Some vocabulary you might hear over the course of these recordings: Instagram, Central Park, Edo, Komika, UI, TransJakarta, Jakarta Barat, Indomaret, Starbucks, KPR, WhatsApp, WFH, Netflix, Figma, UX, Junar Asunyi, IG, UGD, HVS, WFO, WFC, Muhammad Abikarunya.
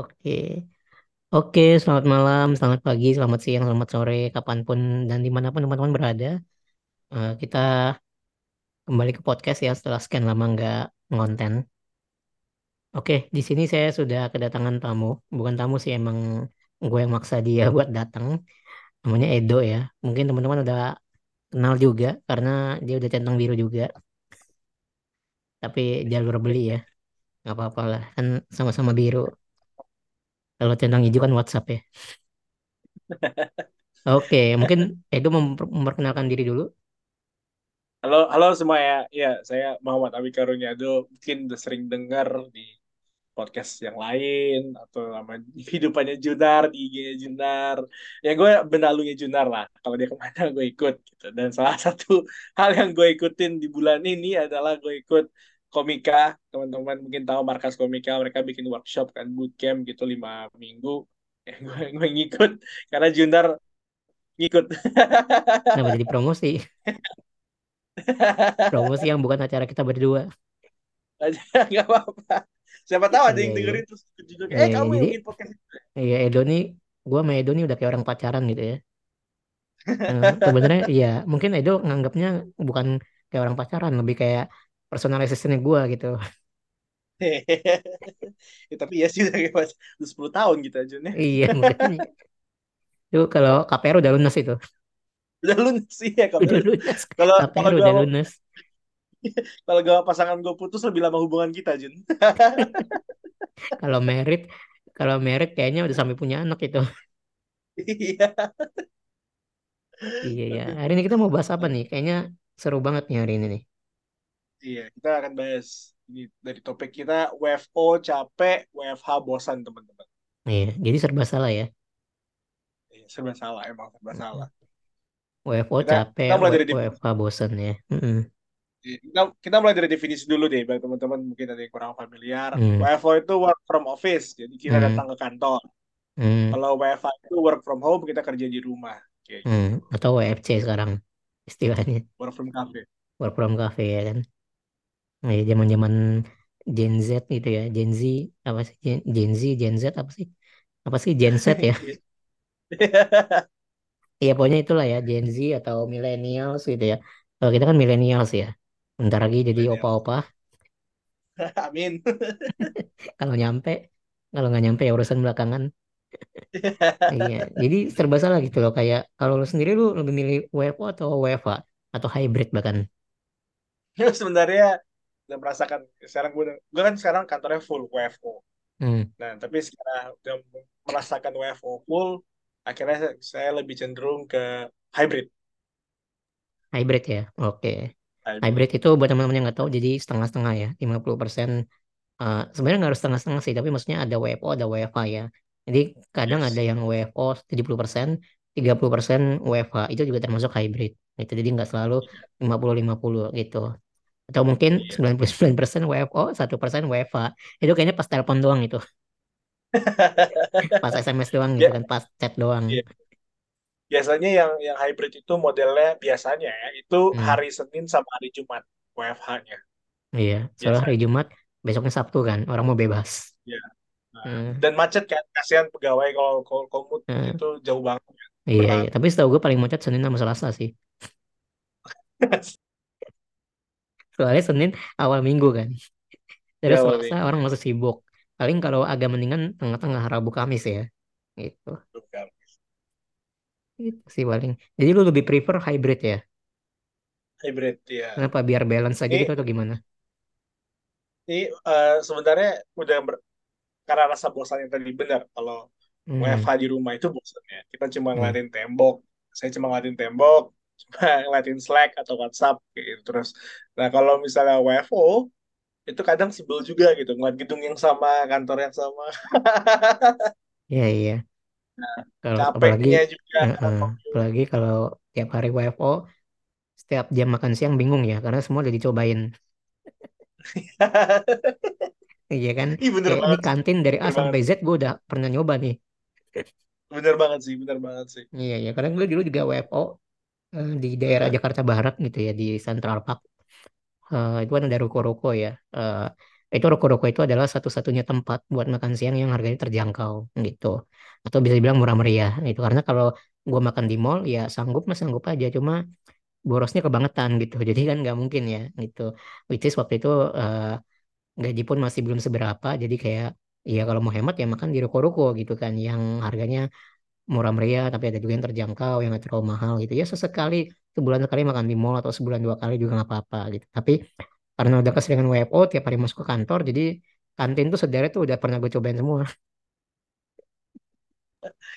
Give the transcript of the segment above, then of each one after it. Oke. Oke, selamat malam, selamat pagi, selamat siang, selamat sore, kapanpun dan dimanapun teman-teman berada. Kita kembali ke podcast ya setelah sekian lama nggak ngonten. Oke, di sini saya sudah kedatangan tamu. Bukan tamu sih, emang gue yang maksa dia buat datang. Namanya Edo ya. Mungkin teman-teman udah kenal juga karena dia udah centang biru juga. Tapi jalur beli ya. Nggak apa-apa lah, kan sama-sama biru. Kalau centang hijau kan WhatsApp ya. Oke, mungkin Edo memperkenalkan diri dulu. Halo, halo semua ya. Ya, saya Muhammad Abikarunya. Aduh, mungkin udah sering dengar di podcast yang lain atau sama hidupannya Junar, di IG-nya Junar. Ya gue benalunya Junar lah. Kalau dia kemana gue ikut gitu. Dan salah satu hal yang gue ikutin di bulan ini adalah gue ikut Komika. Teman-teman mungkin tahu markas Komika, mereka bikin workshop kan, bootcamp gitu 5 minggu. Ya, gue ngikut karena Junar ngikut. Kenapa jadi promosi? Promosi yang bukan acara kita berdua. Aja nggak apa-apa. Siapa tahu ada Iya, yang iya. dengerin terus ikut juga kayak, Iya, kamu yang jadi bikin podcast itu. iya Edo nih, gua sama Edo nih udah kayak orang pacaran gitu ya. Sebenarnya ya mungkin Edo nganggapnya bukan kayak orang pacaran, lebih kayak personal assistant gua gitu. Ya, tapi ya sih udah kayak pas udah 10 tahun gitu aja nih. Iya, makanya itu kalau KPR udah lunas itu. Udah lunas sih ya Udah KPR. lunas. Kalau kalau KPR gua udah lunas. kalau gua pasangan gue putus lebih lama hubungan kita Jun. Kalau merit, kalau merit kayaknya udah sampai punya anak itu. Iya. Iya. Aduh. Hari ini kita mau bahas apa nih? Kayaknya seru banget nih hari ini nih. Iya, kita akan bahas ini dari topik kita WFO capek, WFH bosan teman-teman. Iya, jadi serba salah ya. Iya, serba salah emang serba salah. WFO Kita capek, kita mulai dari WFH bosen ya. Kita mulai dari definisi dulu deh, biar teman-teman mungkin ada yang kurang familiar. Hmm, WFO itu work from office, jadi kita hmm, datang ke kantor. hmm, Kalau WFH itu work from home, kita kerja di rumah. Kayak gitu. Atau WFC sekarang istilahnya, Work from cafe. work from cafe ya kan. Nah, ya zaman-zaman Gen Z gitu ya, Gen Z apa sih? Gen Z, Gen Z apa sih? Apa sih Gen Z ya? Iya pokoknya itulah ya, Gen Z atau millennials gitu ya. Kalau kita kan millennials ya. Bentar lagi jadi Milenial. opa-opa. Amin. Kalau nyampe, kalau nggak nyampe ya urusan belakangan. Iya, jadi serba salah gitu loh. Kayak kalau lu sendiri lu lebih milih WFO atau WFH atau hybrid bahkan. Ya, sebenarnya udah merasakan sekarang gue kan sekarang kantornya full WFO. Hmm, Nah, tapi setelah udah merasakan WFO full, akhirnya saya lebih cenderung ke hybrid. Hybrid ya. Oke. Hybrid. Hybrid itu buat teman-teman yang nggak tahu jadi setengah-setengah ya, 50%. Sebenarnya nggak harus setengah-setengah sih, tapi maksudnya ada WFO, ada WFH ya. Jadi kadang ada Yes. yang WFO 70%, 30% WFH, itu juga termasuk hybrid. Itu jadi nggak selalu 50-50 gitu. Atau mungkin Iya. 99% WFO, 1% WFH. Itu kayaknya pas telepon doang itu, pas SMS doang gitu Ya, kan, pas chat doang. iya. Biasanya yang hybrid itu modelnya biasanya ya, itu Hmm, hari Senin sama hari Jumat WFH-nya Iya, soalnya hari biasanya. Jumat, besoknya Sabtu kan, orang mau bebas. Ya. Nah, Hmm, dan macet kan, kasihan pegawai kalau kalau komut hmm, itu jauh banget kan. Iya Berat. iya, tapi setahu gue paling macet Senin sama Selasa sih. Soalnya Senin awal minggu kan. Terus Jauh Selasa orang masih sibuk. Paling kalau agak mendingan tengah-tengah Rabu Kamis ya. Gitu. minggu. Gitu sih paling. Jadi lu lebih prefer hybrid ya? Hybrid ya. Kenapa biar balance aja gitu Ini atau gimana? ini sebenarnya udah karena rasa bosan yang tadi benar. Kalau Hmm. WFH di rumah itu bosan ya. Kita cuma Hmm. ngeliatin tembok. Saya cuma ngeliatin tembok, cuma ngeliatin Slack atau WhatsApp kayak gitu terus. Nah, kalau misalnya WFO itu kadang sebel juga gitu ngeliat gedung yang sama, kantor yang sama. Iya. Kalau apalagi Capeknya juga heeh, apalagi kalau tiap hari WFO, setiap jam makan siang bingung ya karena semua udah dicobain. Iya kan? Ih, bener Kayak ini banget sih. kantin dari A Bener banget. sampai Z gue udah pernah nyoba nih. Bener banget sih, bener banget sih. Iya. Karena gue dulu juga WFO di daerah Jakarta Barat gitu ya, di Central Park. Itu kan ada ruko-ruko ya. Itu Roko-Roko itu adalah satu-satunya tempat buat makan siang yang harganya terjangkau gitu. Atau bisa dibilang murah meriah gitu. Karena kalau gue makan di mall ya sanggup mas sanggup aja. Cuma borosnya kebangetan gitu. Jadi kan nggak mungkin ya gitu. Which is waktu itu gaji pun masih belum seberapa. Jadi kayak ya kalau mau hemat ya makan di Roko-Roko gitu kan. Yang harganya murah meriah tapi ada juga yang terjangkau yang gak terlalu mahal gitu. Ya sesekali sebulan sekali makan di mall atau sebulan dua kali juga nggak apa-apa gitu. Tapi karena udah keseringan WFO tiap hari masuk ke kantor, jadi kantin tuh sederet tuh udah pernah gue cobain semua.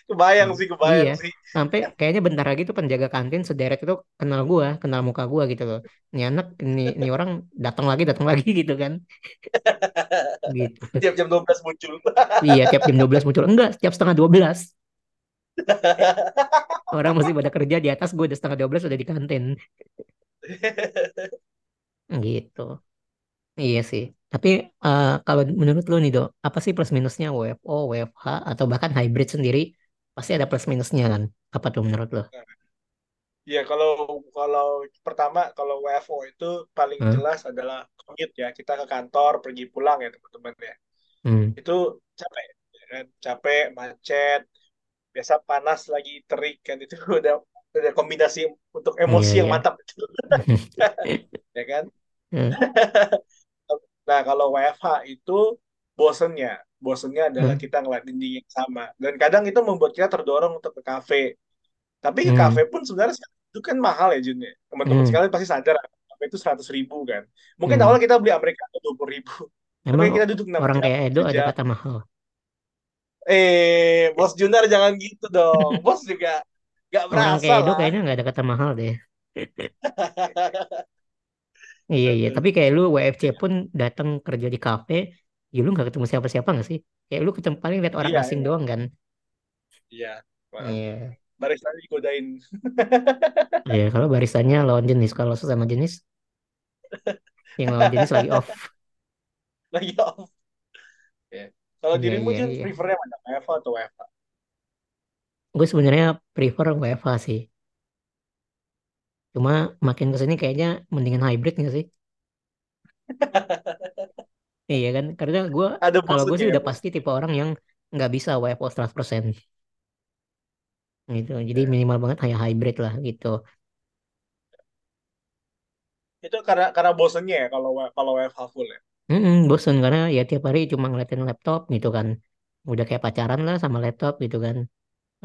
Kebayang sih, kebayang iya. Sih. Sampai kayaknya bentar lagi tuh penjaga kantin sederet itu kenal gue, kenal muka gue gitu loh. Ini anak, ini orang datang lagi gitu kan. Gitu. Tiap jam 12 muncul. Iya, tiap jam 12 muncul. Enggak, tiap setengah 12. Orang masih pada kerja di atas, gue udah setengah 12 udah di kantin. Gitu. Iya sih. Tapi kalau menurut lu nih Dok, apa sih plus minusnya WFO, WFH, atau bahkan hybrid sendiri? Pasti ada plus minusnya kan? Apa tuh menurut lu? Iya, kalau pertama, kalau WFO itu paling jelas adalah commute ya. Kita ke kantor, pergi pulang ya teman-teman ya. Itu capek, ya kan? Capek, macet, biasa panas lagi, terik kan. Itu udah kombinasi untuk emosi yang mantap. Ya kan? Nah, kalau WFH itu bosennya adalah kita ngelatin dingin sama. Dan kadang itu membuat kita terdorong untuk ke kafe. Tapi ke kafe pun sebenarnya itu kan mahal ya Jun. Teman-teman sekalian pasti sadar kafe itu 100.000 kan. Mungkin awalnya kita beli Americano 20.000. Tapi kita duduk 6 orang jam, kayak Edo ada kata mahal. Bos Junar jangan gitu dong. Bos juga gak berasa. Orang kayak Edo kayaknya gak ada kata mahal deh. Iya, tapi kayak lu WFC pun datang kerja di kafe, ya lu nggak ketemu siapa-siapa nggak sih? Kayak lu ketemu paling lihat orang asing doang kan? Iya. Iya. Baristanya digodain. Iya, kalau baristanya lawan jenis, kalau sesama jenis, yang lawan jenis lagi off. Lagi off. Yeah. Kalau dirimu kan prefernya mana, WFH atau WFH? Gue sebenarnya prefer WFH sih. Cuma makin kesini kayaknya mendingan hybrid nggak sih? Iya kan? Karena gue, kalau gue sih udah pasti tipe orang yang nggak bisa WFO 100%. Gitu. Jadi minimal banget kayak hybrid lah gitu. Itu karena bosennya ya kalau WFH full ya? Bosen karena ya tiap hari cuma ngeliatin laptop gitu kan. Udah kayak pacaran lah sama laptop gitu kan.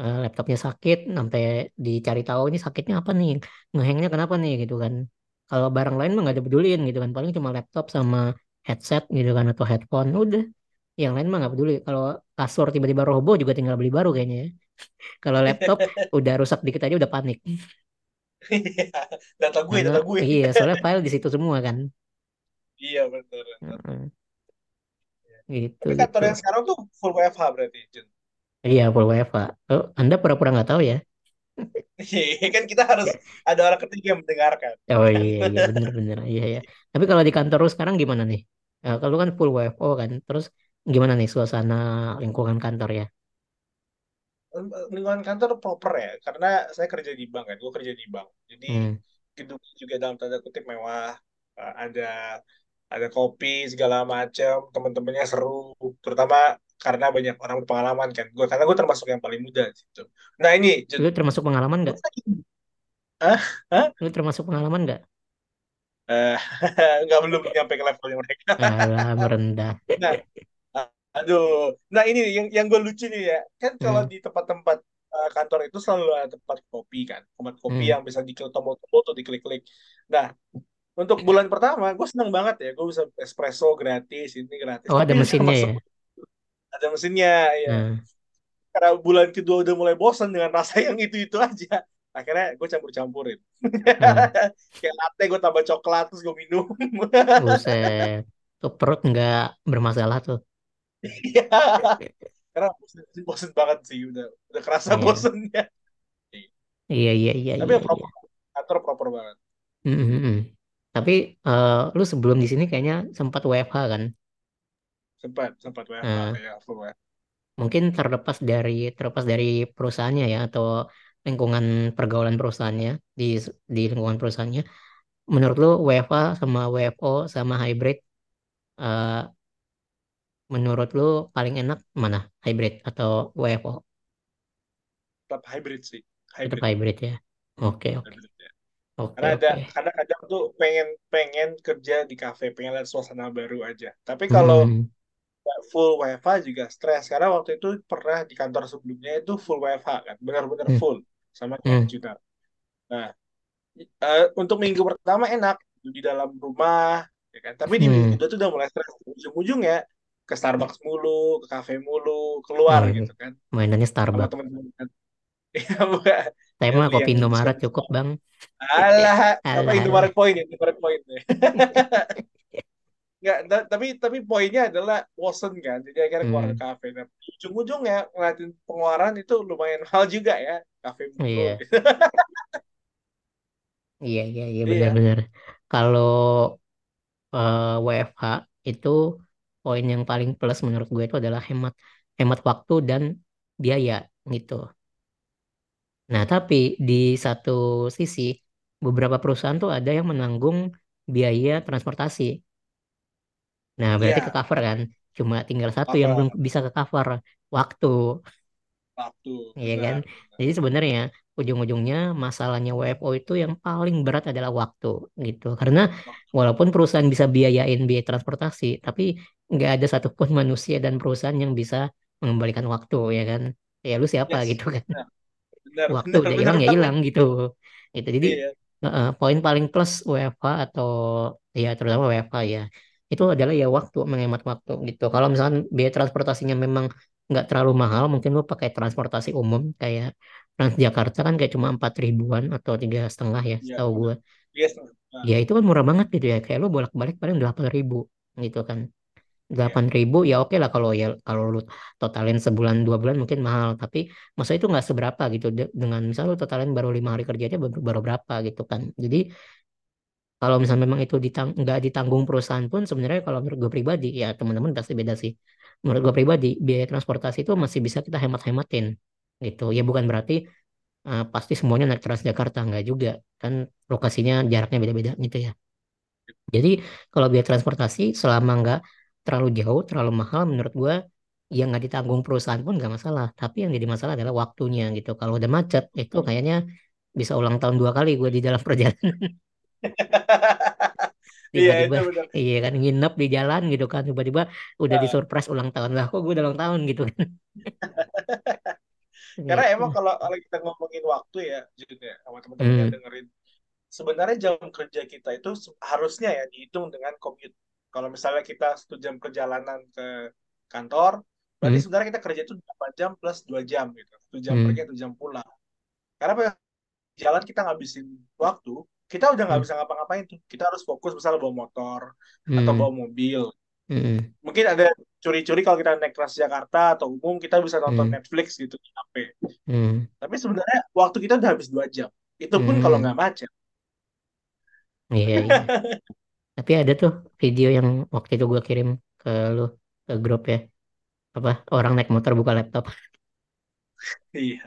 Laptopnya sakit sampai dicari tahu ini sakitnya apa nih, ngehangnya kenapa nih gitu kan. Kalau barang lain mah nggak ada peduliin gitu kan, paling cuma laptop sama headset gitu kan atau headphone udah, yang lain mah nggak peduli. Kalau kasur tiba-tiba roboh juga tinggal beli baru kayaknya ya. Kalau laptop udah rusak dikit aja udah panik. data gue iya, soalnya file di situ semua kan. Iya benar. Gitu. Tapi kantor yang sekarang tuh full WFH berarti Jun? Iya, full WFH. Oh, Anda pura-pura nggak tahu ya? Iya, kan kita harus ada orang ketiga yang mendengarkan. Oh iya, benar-benar. Iya. Tapi kalau di kantor lu sekarang gimana nih? Kalau kan full WFO kan, terus gimana nih suasana lingkungan kantor ya? Lingkungan kantor proper ya, karena saya kerja di bank kan, gue kerja di bank. Jadi gedung juga dalam tanda kutip mewah, ada kopi segala macam, teman-temannya seru, terutama karena banyak orang berpengalaman kan. Karena gue termasuk yang paling muda gitu. Nah ini lu termasuk pengalaman nggak? Hah? Lu termasuk pengalaman nggak? Nggak, belum nyampe ke levelnya mereka. Alah, merendah. Nah, aduh. Nah ini yang gue lucu nih ya. Kan kalau di tempat-tempat kantor itu selalu ada tempat kopi kan, tempat kopi yang bisa diklik tombol-tombol atau diklik-klik. Nah untuk bulan pertama gue seneng banget ya, gue bisa espresso gratis, ini gratis. Oh, tapi ada mesinnya ya? Ada mesinnya ya. Karena bulan kedua udah mulai bosan dengan rasa yang itu aja, akhirnya gue campur-campurin. Kayak latte gue tambah coklat terus gue minum. Buset, tuh perut nggak bermasalah tuh. Iya. Karena bosan banget sih, udah kerasa bosannya. Iya. Tapi proper, kantor proper banget. Tapi lu sebelum di sini kayaknya sempat WFH kan? Sempat WFH ya, full WFH. Mungkin terlepas dari perusahaannya ya, atau lingkungan pergaulan perusahaannya, di lingkungan perusahaannya, menurut lu WFH sama WFO sama hybrid menurut lu paling enak mana? Hybrid atau WFO? Tetap hybrid sih. Hybrid. Tetap hybrid ya. Oke. Hybrid, ya. Karena ada kadang-kadang tuh pengen kerja di kafe, pengen lihat suasana baru aja. Tapi kalau full WFH juga stres, karena waktu itu pernah di kantor sebelumnya itu full WFH kan, benar-benar full sama Junar. Nah, untuk minggu pertama enak di dalam rumah, ya kan. Tapi di minggu kedua tuh udah mulai stres, ujung-ujungnya ke Starbucks mulu, ke kafe mulu, keluar gitu kan. Mainannya Starbucks. Iya, bukan. Tapi mah kopi Indomaret cukup, Bang. Alah, apa Indomaret poin ya? Indomaret poin ya. Nggak, tapi poinnya adalah bosen kan, jadi akhirnya keluar ke kafe. Nah, ujung-ujungnya ngeliatin pengeluaran itu lumayan hal juga ya, kafe mulu. Iya. Iya, benar-benar. Kalau WFH itu poin yang paling plus menurut gue itu adalah hemat waktu dan biaya gitu. Nah, tapi di satu sisi beberapa perusahaan tuh ada yang menanggung biaya transportasi. Nah, berarti ke cover kan? Cuma tinggal satu yang belum bisa ke cover, waktu. Waktu. Iya kan? Benar. Jadi sebenarnya ujung-ujungnya masalahnya WFO itu yang paling berat adalah waktu gitu. Karena walaupun perusahaan bisa biayain biaya transportasi, tapi nggak ada satupun manusia dan perusahaan yang bisa mengembalikan waktu, ya kan? Ya lu siapa gitu kan? Benar, waktu udah hilang ya hilang gitu. Gitu. Jadi poin paling plus WFH atau ya terutama WFH ya itu adalah ya waktu, menghemat waktu gitu. Kalau misalkan biaya transportasinya memang nggak terlalu mahal, mungkin lo pakai transportasi umum kayak TransJakarta kan kayak cuma 4 ribuan atau 3,5 ya setahu gue. Ya itu kan murah banget gitu ya, kayak lo bolak-balik paling 8 ribu gitu kan. 8 ribu ya oke lah, kalau lo totalin sebulan 2 bulan mungkin mahal, tapi maksudnya itu nggak seberapa gitu dengan misal lo totalin baru 5 hari kerjanya baru berapa gitu kan. Jadi kalau misalnya memang itu nggak ditanggung perusahaan pun, sebenarnya kalau menurut gue pribadi ya teman-teman pasti beda sih. Menurut gue pribadi biaya transportasi itu masih bisa kita hemat-hematin gitu. Ya bukan berarti pasti semuanya naik TransJakarta, nggak juga kan, lokasinya jaraknya beda-beda gitu ya. Jadi kalau biaya transportasi selama nggak terlalu jauh, terlalu mahal, menurut gue yang nggak ditanggung perusahaan pun nggak masalah. Tapi yang jadi masalah adalah waktunya gitu. Kalau udah macet itu kayaknya bisa ulang tahun 2 kali gue di dalam perjalanan. Tiba-tiba iya kan nginep di jalan gitu kan, tiba-tiba udah di surprise ulang tahun lah, kok gue udah ulang tahun gitu kan. Karena emang kalau kita ngomongin waktu ya Jun, sama teman-teman yang dengerin, sebenarnya jam kerja kita itu harusnya ya dihitung dengan commute. Kalau misalnya kita 1 jam perjalanan ke kantor, berarti sebenarnya kita kerja itu 8 jam plus 2 jam gitu, 1 jam pergi 1 jam pulang. Karena jalan kita ngabisin waktu, kita udah nggak bisa ngapa-ngapain tuh. Kita harus fokus misalnya bawa motor atau bawa mobil. Mungkin ada curi-curi kalau kita naik TransJakarta atau umum kita bisa nonton Netflix gitu di HP. Tapi sebenarnya waktu kita udah habis 2 jam. Itu pun kalau nggak macet. Iya. Tapi ada tuh video yang waktu itu gue kirim ke lu ke grup ya. Apa orang naik motor buka laptop. Iya.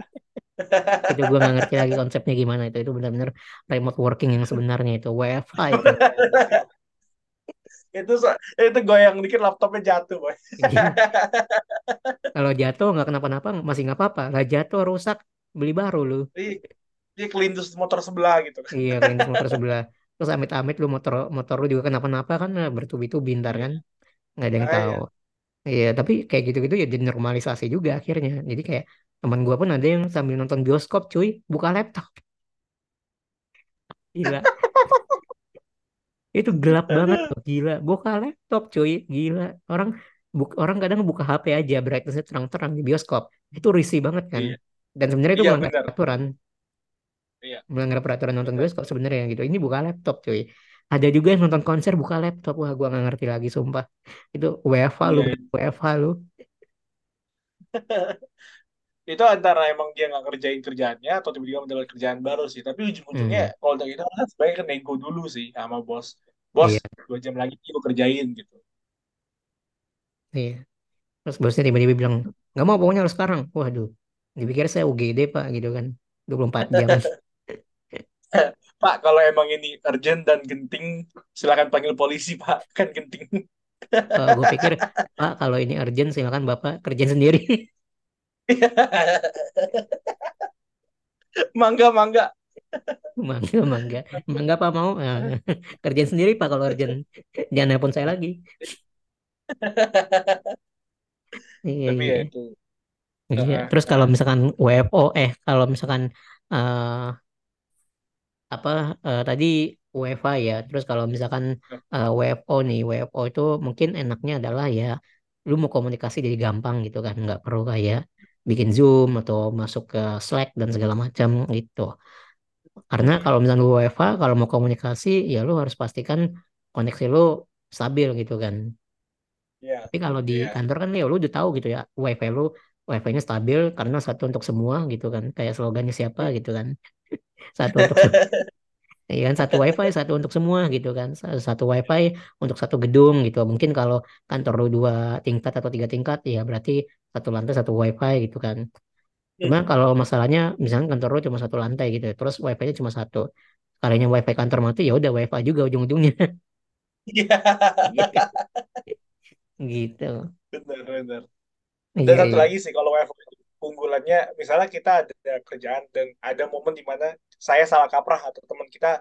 Itu gue gak ngerti lagi konsepnya gimana itu. Itu benar-benar remote working yang sebenarnya itu WFH itu. Itu goyang dikit laptopnya jatuh boy. Kalau jatuh gak kenapa-napa masih gak apa-apa. Gak jatuh rusak beli baru lu. Dia kelindus motor sebelah gitu. Iya kelindus motor sebelah. Terus amit-amit lu motor lu juga kenapa-napa kan bertubi-tubi ntar kan. Gak ada yang tahu. Iya tapi kayak gitu-gitu ya dinormalisasi juga akhirnya. Jadi kayak teman gue pun ada yang sambil nonton bioskop cuy buka laptop. Gila. Itu gelap banget loh. Gila buka laptop cuy, gila. Orang kadang buka HP aja brightness-nya terang-terang di bioskop, itu risih banget kan. Dan sebenarnya itu melanggar peraturan. Melanggar peraturan nonton bioskop sebenarnya gitu. Ini buka laptop cuy. Ada juga yang nonton konser buka laptop. Wah gue nggak ngerti lagi sumpah. Itu WFH lu. Itu antara emang dia nggak kerjain kerjaannya atau tiba-tiba mendapat kerjaan baru sih. Tapi ujung-ujungnya kalau udah gitu kan sebaiknya nego dulu sih sama bos 2 jam lagi gue kerjain gitu. Iya terus bosnya tiba-tiba bilang nggak mau, pokoknya harus sekarang. Waduh dipikir saya UGD pak gitu kan, 24 jam. Pak kalau emang ini urgent dan genting silakan panggil polisi pak, kan genting. Gue pikir, Pak, kalau ini urgent silakan Bapak kerjain sendiri. Mangga Pak mau kerjain sendiri Pak kalau urgent, jangan nelpon saya lagi. Iya. Iya. Terus kalau misalkan WFO, kalau misalkan tadi WFH ya. Terus kalau misalkan WFO itu mungkin enaknya adalah ya lu mau komunikasi jadi gampang gitu kan, nggak perlu kayak bikin Zoom atau masuk ke Slack dan segala macam gitu. Karena kalau misalnya WFH, kalau mau komunikasi ya lu harus pastikan koneksi lu stabil gitu kan. Yeah. Tapi kalau di kantor kan ya lu udah tahu gitu ya, WiFi-nya stabil karena satu untuk semua gitu kan. Kayak slogannya siapa gitu kan. Satu untuk iya kan, satu WiFi satu untuk semua gitu kan, satu WiFi untuk satu gedung gitu. Mungkin kalau kantor lu 2 tingkat atau 3 tingkat ya berarti satu lantai satu WiFi gitu kan. Cuma kalau masalahnya misalnya kantor lu cuma satu lantai gitu, terus WiFi-nya cuma satu. Karena WiFi kantor mati ya udah WiFi juga ujung-ujungnya. Gitu. Benar. Dan satu lagi sih kalau WiFi unggulannya, misalnya kita ada kerjaan dan ada momen di mana saya salah kaprah atau teman kita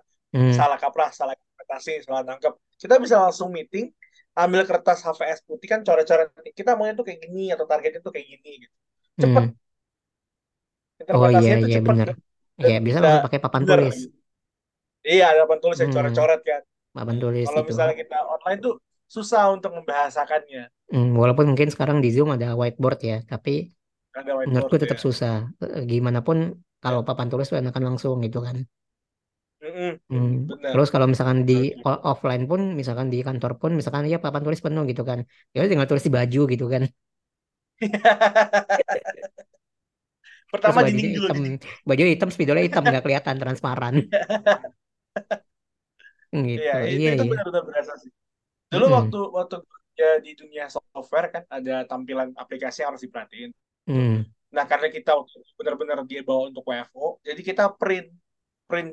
salah kaprah, salah interpretasi, salah tangkap, kita bisa langsung meeting, ambil kertas HVS putih kan, coret-coret kita maunya tuh kayak gini atau targetnya tuh kayak gini gitu. Cepat. Interpretasinya tuh cepat. Iya, bisa langsung pakai papan tulis. Iya, ada papan tulis yang coret-coret kan. Papan tulis. Kalau misalnya kita online tuh susah untuk membahasakannya. Walaupun mungkin sekarang di Zoom ada whiteboard ya, tapi menurutku tetap susah. Gimana pun kalau papan tulis itu enakan langsung gitu kan. Terus kalau misalkan di offline pun, misalkan di kantor pun, misalkan ya papan tulis penuh gitu kan, ya tinggal tulis di baju gitu kan. Pertama dinding dulu. Baju hitam, spidolnya hitam, nggak kelihatan, transparan. Gitu. Itu benar-benar berasa sih. Dulu waktu ya, di dunia software kan ada tampilan aplikasi yang harus diperhatiin. Nah karena kita benar-benar dia bawa untuk WFO, jadi kita print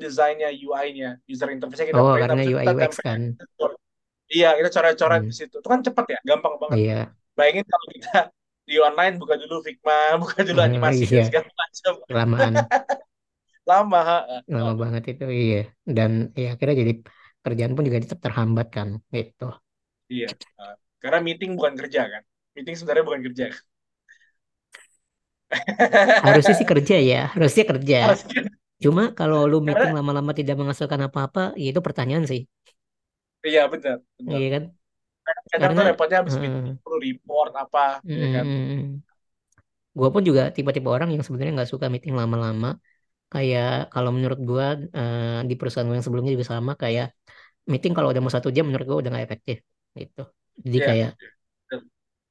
desainnya, UI-nya, user interface-nya kita print. Karena UI UX kan. Iya, kita coret-coret di situ. Itu kan cepat ya, gampang banget. Iya. Bayangin kalau kita di online buka dulu Figma, buka dulu animasi segala macam. Lamaan. Lama banget itu, iya. Dan ya akhirnya jadi kerjaan pun juga tetap terhambat kan gitu. Iya, karena meeting bukan kerja kan. Meeting sebenarnya bukan kerja. Harusnya sih kerja ya, harusnya kerja. Cuma kalau lu meeting lama-lama tidak menghasilkan apa-apa, ya itu pertanyaan sih. Iya benar. Iya kan. Karena repotnya habis meeting perlu report apa. Ya kan? Gue pun juga tipe-tipe orang yang sebenarnya nggak suka meeting lama-lama. Kayak kalau menurut gue di perusahaan gue yang sebelumnya juga sama, kayak meeting kalau udah mau 1 jam menurut gue udah nggak efektif gitu. Jadi kayak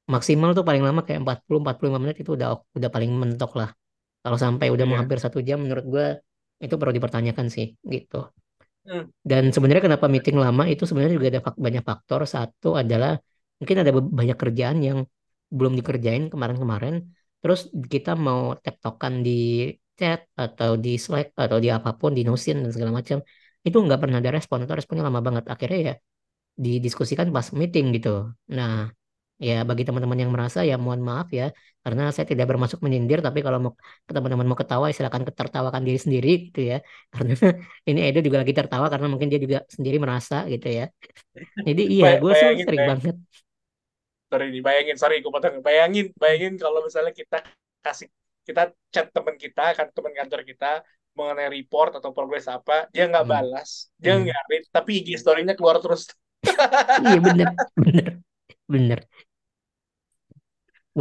maksimal tuh paling lama kayak 40-45 menit itu udah paling mentok lah. Kalau sampai udah mau hampir 1 jam menurut gue itu perlu dipertanyakan sih gitu. Dan sebenarnya kenapa meeting lama itu sebenarnya juga ada banyak faktor. Satu adalah mungkin ada banyak kerjaan yang belum dikerjain kemarin-kemarin, terus kita mau tap-tokan di chat atau di Slack atau di apapun, di Notion dan segala macam, itu nggak pernah ada respon atau responnya lama banget. Akhirnya ya didiskusikan pas meeting gitu. Nah, ya bagi teman-teman yang merasa ya mohon maaf ya, karena saya tidak bermaksud menyindir, tapi kalau mau teman-teman mau ketawa ya silakan tertawakan diri sendiri gitu ya. Karena ini Edo juga lagi tertawa karena mungkin dia juga sendiri merasa gitu ya. Jadi iya, gue sering banget. Bayangin kalau misalnya kita chat teman kantor kita mengenai report atau progres apa, dia nggak balas, dia nggak read, tapi IG story-nya keluar terus. Iya bener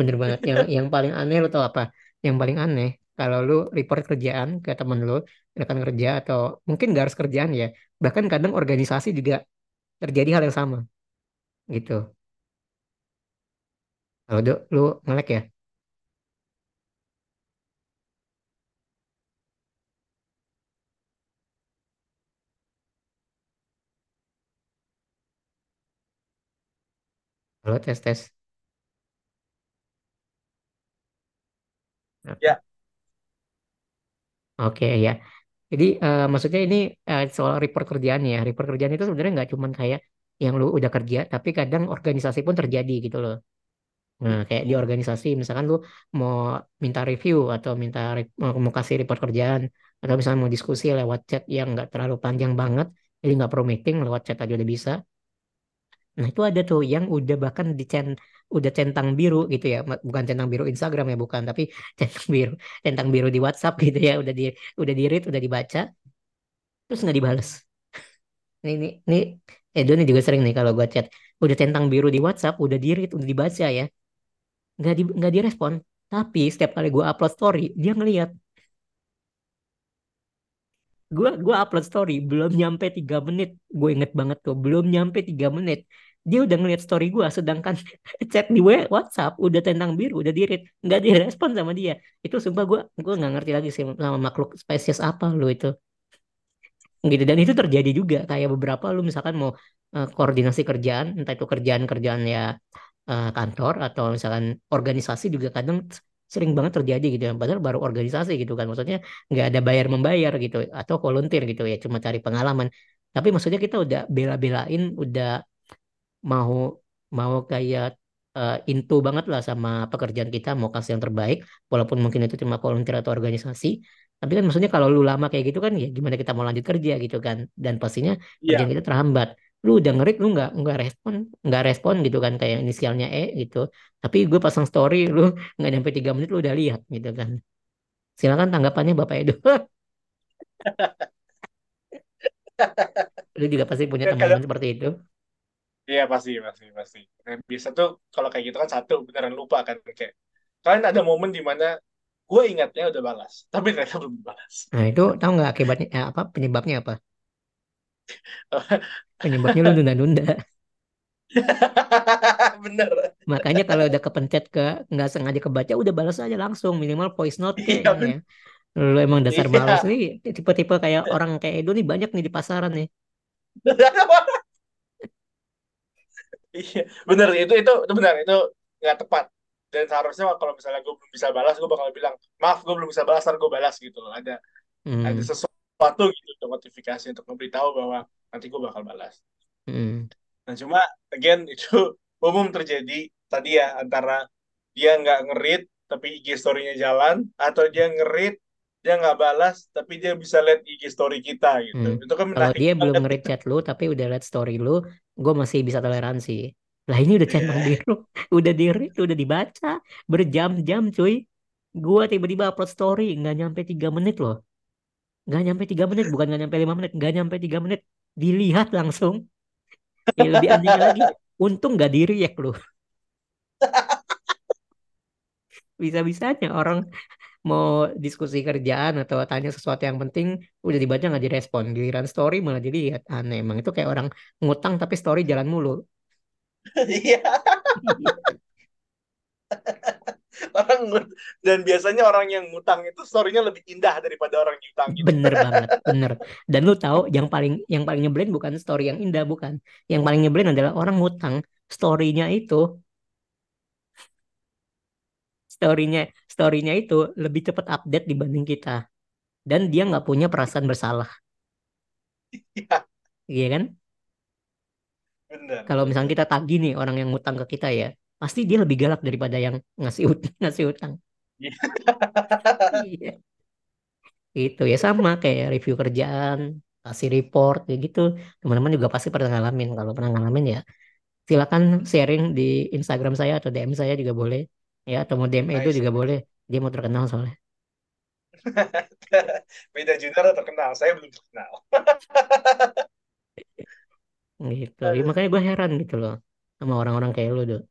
banget. Yang paling aneh lo tau apa? Yang paling aneh kalau lu report kerjaan ke temen lu, rekan kerja atau mungkin gak harus kerjaan ya, bahkan kadang organisasi juga terjadi hal yang sama gitu. Kalau lu nge-lag ya? Halo, tes. Ya. Oke ya. Jadi maksudnya ini soal report kerjaan ya. Report kerjaan itu sebenarnya nggak cuma kayak yang lu udah kerja, tapi kadang organisasi pun terjadi gitu loh. Nah, kayak di organisasi misalkan lu mau minta review atau mau kasih report kerjaan, atau misalnya mau diskusi lewat chat yang nggak terlalu panjang banget, jadi nggak perlu meeting, lewat chat aja udah bisa. Nah, itu ada tuh yang udah bahkan udah centang biru gitu ya, bukan centang biru Instagram ya, bukan, tapi centang biru di WhatsApp gitu ya, udah di-read, udah dibaca, terus nggak dibales. Ini Edo nih juga sering nih kalau gue chat, udah centang biru di WhatsApp, udah di-read, udah dibaca ya, nggak direspon. Tapi setiap kali gue upload story, dia ngeliat. Gue upload story belum nyampe 3 menit, gue inget banget tuh, belum nyampe 3 menit dia udah ngeliat story gue, sedangkan chat di WhatsApp udah centang biru, udah di-read, nggak direspon sama dia. Itu sumpah gue nggak ngerti lagi sih sama makhluk spesies apa lo itu gitu. Dan itu terjadi juga kayak beberapa lu misalkan mau koordinasi kerjaan, entah itu kerjaan ya kantor atau misalkan organisasi juga kadang sering banget terjadi gitu ya, padahal baru organisasi gitu kan, maksudnya nggak ada bayar membayar gitu atau volunteer gitu ya, cuma cari pengalaman. Tapi maksudnya kita udah bela-belain, udah mau mau kayak into banget lah sama pekerjaan kita, mau kasih yang terbaik walaupun mungkin itu cuma volunteer atau organisasi. Tapi kan maksudnya kalau lu lama kayak gitu kan, ya gimana kita mau lanjut kerja gitu kan. Dan pastinya kerjaan kita terhambat. Lu udah ngerit, lu nggak respon gitu kan, kayak inisialnya E gitu. Tapi gue pasang story, lu nggak nyampe 3 menit lu udah lihat gitu kan. Silakan tanggapannya Bapak Edo. Lu juga pasti punya teman seperti itu. Iya pasti. Yang biasa tuh kalau kayak gitu kan satu beneran lupa kan, kayak kalian ada momen di mana gue ingatnya udah balas, tapi ternyata belum balas. Nah itu tahu nggak akibatnya apa? Penyebabnya apa? Penyebabnya lu nunda-nunda. Bener. Makanya kalau udah kepencet ke nggak sengaja kebaca, udah balas aja langsung, minimal voice note kayaknya. Iya, lu emang dasar balas nih, tipe-tipe kayak orang kayak Edo nih banyak nih di pasaran nih. Iya, bener itu benar, itu nggak tepat. Dan seharusnya kalau misalnya gue belum bisa balas, gue bakal bilang maaf gue belum bisa balas, ntar gue balas gitu loh. Ada sesuatu gitu, notifikasi untuk memberitahu bahwa nanti gue bakal balas. Nah cuma again itu umum terjadi tadi ya, antara dia nggak nge-read tapi IG story-nya jalan, atau dia nge-read dia nggak balas tapi dia bisa lihat IG story kita gitu. Itu kan kalau dia belum nge-read chat lu tapi udah lihat story lu, gue masih bisa toleransi. Lah ini udah centang biru, udah di-read, udah dibaca berjam-jam cuy. Gua tiba-tiba upload story nggak nyampe 3 menit loh. Nggak nyampe 3 menit, bukan nggak nyampe 5 menit, nggak nyampe 3 menit dilihat langsung. Ya lebih aneh lagi, untung nggak di-react loh. Bisa-bisanya orang mau diskusi kerjaan atau tanya sesuatu yang penting udah dibaca nggak direspon, giliran story malah dilihat. Aneh emang, itu kayak orang ngutang tapi story jalan mulu. Iya. Orang dan biasanya orang yang ngutang itu story-nya lebih indah daripada orang yang utang. Bener banget, bener. Dan lu tahu yang paling nyebelin bukan story yang indah, bukan. Yang paling nyebelin adalah orang ngutang story-nya itu lebih cepat update dibanding kita. Dan dia nggak punya perasaan bersalah. Iya. Iya kan? Bener. Kalau misalnya kita tagih nih orang yang ngutang ke kita ya, pasti dia lebih galak daripada yang ngasih utang. Iya. Gitu ya, sama kayak review kerjaan, kasih report ya gitu. Teman-teman juga pasti pernah ngalamin. Kalau pernah ngalamin ya silakan sharing di Instagram saya atau DM saya juga boleh ya, atau mau DM itu juga boleh. Dia mau terkenal soalnya. Beda Junar terkenal, saya belum terkenal. Gitu ya, makanya gue heran gitu loh sama orang-orang kayak lo dok.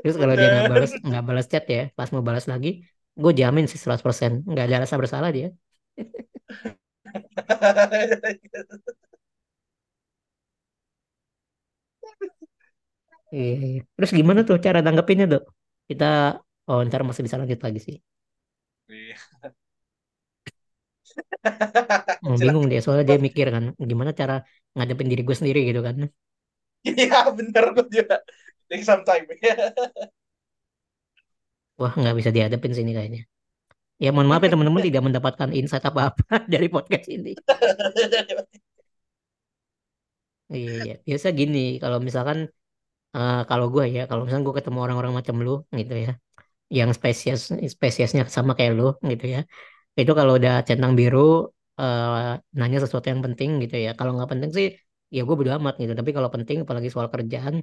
Terus kalau dia nggak balas chat ya, pas mau balas lagi gue jamin sih 100% nggak ada rasa bersalah dia. Iya. Terus gimana tuh cara tanggepinnya dok? Kita ntar masih bisa lanjut lagi sih. Iya. Bingung dia soalnya, dia mikir kan gimana cara ngadepin diri gue sendiri gitu kan. Iya bener, gue juga take some time. Wah nggak bisa dihadapin sini kayaknya Ya mohon maaf ya teman-teman tidak mendapatkan insight apa-apa dari podcast ini. Iya, biasa gini kalau misalkan kalau gue ya, kalau misalkan gue ketemu orang-orang macam lu gitu ya, yang spesiesnya sama kayak lu gitu ya, itu kalau udah centang biru nanya sesuatu yang penting gitu ya. Kalau nggak penting sih ya gue bodo amat gitu, tapi kalau penting apalagi soal kerjaan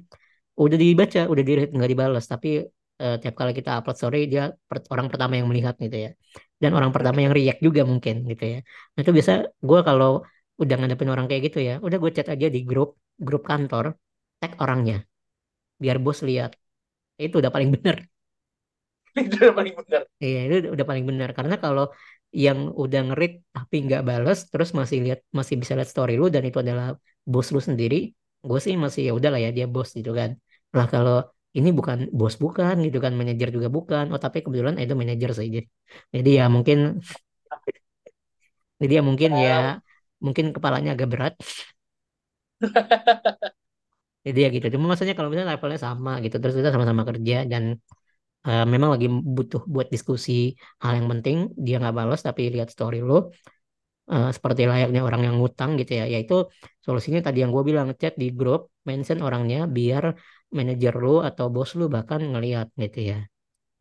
udah dibaca, udah di-read, nggak dibalas. Tapi tiap kali kita upload story dia orang pertama yang melihat gitu ya, dan orang pertama yang react juga mungkin gitu ya. Nah itu biasa gue kalau udah ngadepin orang kayak gitu ya, udah gue chat aja di grup kantor, tag orangnya biar bos lihat. Itu udah paling bener. Itu udah paling bener. Iya, itu udah paling bener. Karena kalau yang udah nge-read tapi nggak balas, terus masih bisa lihat story lu dan itu adalah bos lu sendiri, gue sih masih ya udahlah ya, dia bos gitu kan. Lah kalau ini bukan bos, bukan gitu kan, manajer juga bukan. Oh tapi kebetulan itu manajer sih. Jadi ya mungkin, jadi ya mungkin ya mungkin kepalanya agak berat. Jadi ya gitu. Cuma maksudnya kalau misalnya levelnya sama gitu, terus kita sama-sama kerja dan memang lagi butuh buat diskusi hal yang penting, dia nggak balas tapi lihat story lo, seperti layaknya orang yang ngutang gitu ya. Yaitu solusinya tadi yang gue bilang, chat di grup, mention orangnya biar manajer lo atau bos lo bahkan ngelihat gitu ya.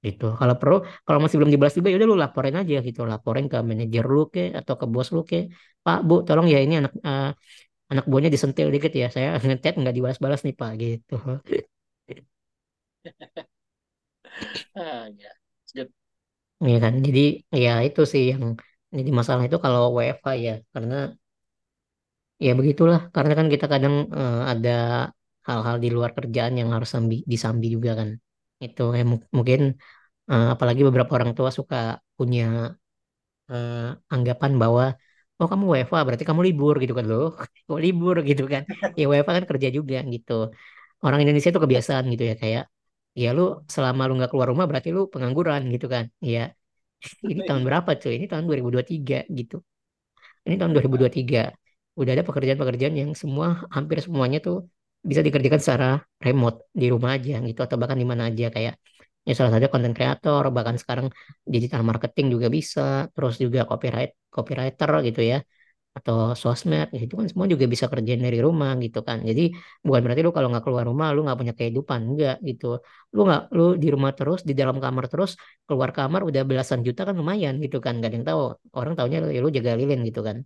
Gitu. Kalau perlu, kalau masih belum dibalas juga ya udah lu laporin aja gitu, laporin ke manajer lu ke atau ke bos lu ke, Pak Bu tolong ya ini anak buahnya disentil dikit ya, saya ngetet nggak dibalas-balas nih Pak gitu. Ya, good. Iya kan, jadi ya itu sih yang jadi masalah itu kalau WFH ya, karena ya begitulah, karena kan kita kadang ada hal-hal di luar kerjaan yang harus disambi juga kan. Itu ya, mungkin apalagi beberapa orang tua suka punya anggapan bahwa oh kamu WFH berarti kamu libur gitu kan, loh kok libur gitu kan, ya WFH kan kerja juga gitu. Orang Indonesia itu kebiasaan gitu ya, kayak ya lu selama lu nggak keluar rumah berarti lu pengangguran gitu kan. Ya ini tahun berapa cuy, ini tahun 2023 gitu, ini tahun 2023 udah ada pekerjaan-pekerjaan yang semua hampir semuanya tuh bisa dikerjakan secara remote di rumah aja gitu, atau bahkan di mana aja, kayak ya salah satu konten kreator, bahkan sekarang digital marketing juga bisa, terus juga copywriter gitu ya, atau sosmed itu kan semua juga bisa kerjain dari rumah gitu kan. Jadi bukan berarti lu kalau nggak keluar rumah lu nggak punya kehidupan, enggak gitu. Lu di rumah terus, di dalam kamar terus, keluar kamar udah belasan juta kan, lumayan gitu kan. Gak ada yang tahu, orang taunya ya lu jaga lilin gitu kan,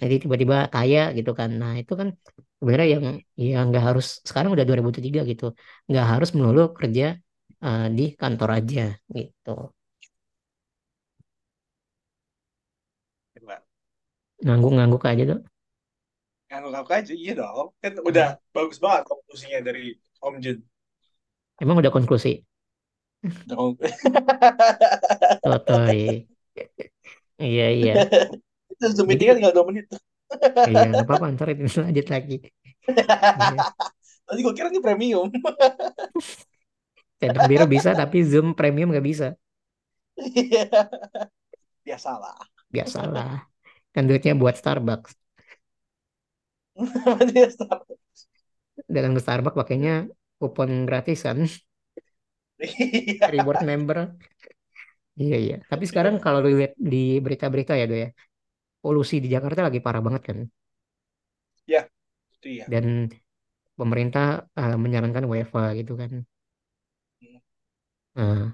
jadi tiba-tiba kaya gitu kan. Nah itu kan sebenarnya yang nggak harus, sekarang udah 2003 gitu, nggak harus melulu kerja di kantor aja gitu. Ngangguk-ngangguk aja tuh. Ngangguk-ngangguk aja, iya dong. Kan udah bagus banget konklusinya dari Om Jun. Emang udah konklusi? Totoy. Iya. Itu Zoom meeting kan tinggal 2 menit. Iya, nggak apa-apa, ntar itu lanjut lagi. Tadi gue kira ini premium. Centang biru bisa, tapi Zoom premium nggak bisa. Biasalah. Kan duitnya buat Starbucks. Datang ke Starbucks pakainya kupon gratisan. Reward member. Iya. Tapi sekarang kalau lu lihat di berita-berita ya, Do ya. Polusi di Jakarta lagi parah banget kan? Ya, itu ya. Dan pemerintah menyarankan WFH gitu kan. Nah,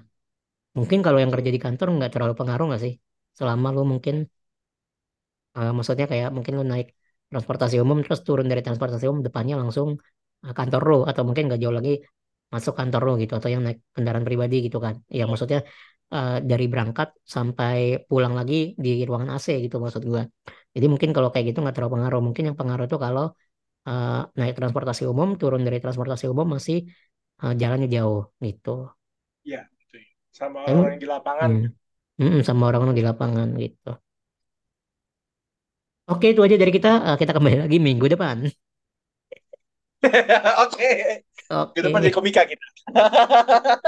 mungkin kalau yang kerja di kantor nggak terlalu pengaruh nggak sih? Selama lu mungkin maksudnya kayak mungkin lu naik transportasi umum terus turun dari transportasi umum depannya langsung kantor lu, atau mungkin gak jauh lagi masuk kantor lu gitu, atau yang naik kendaraan pribadi gitu kan. Ya maksudnya dari berangkat sampai pulang lagi di ruangan AC gitu maksud gua. Jadi mungkin kalau kayak gitu nggak terlalu pengaruh. Mungkin yang pengaruh tuh kalau naik transportasi umum, turun dari transportasi umum masih jalannya jauh gitu. Iya, betul. Sama orang yang di lapangan. Sama orang-orang di lapangan gitu. Oke, itu aja dari kita. Kita kembali lagi minggu depan. Oke. Minggu depan jadi Komika kita.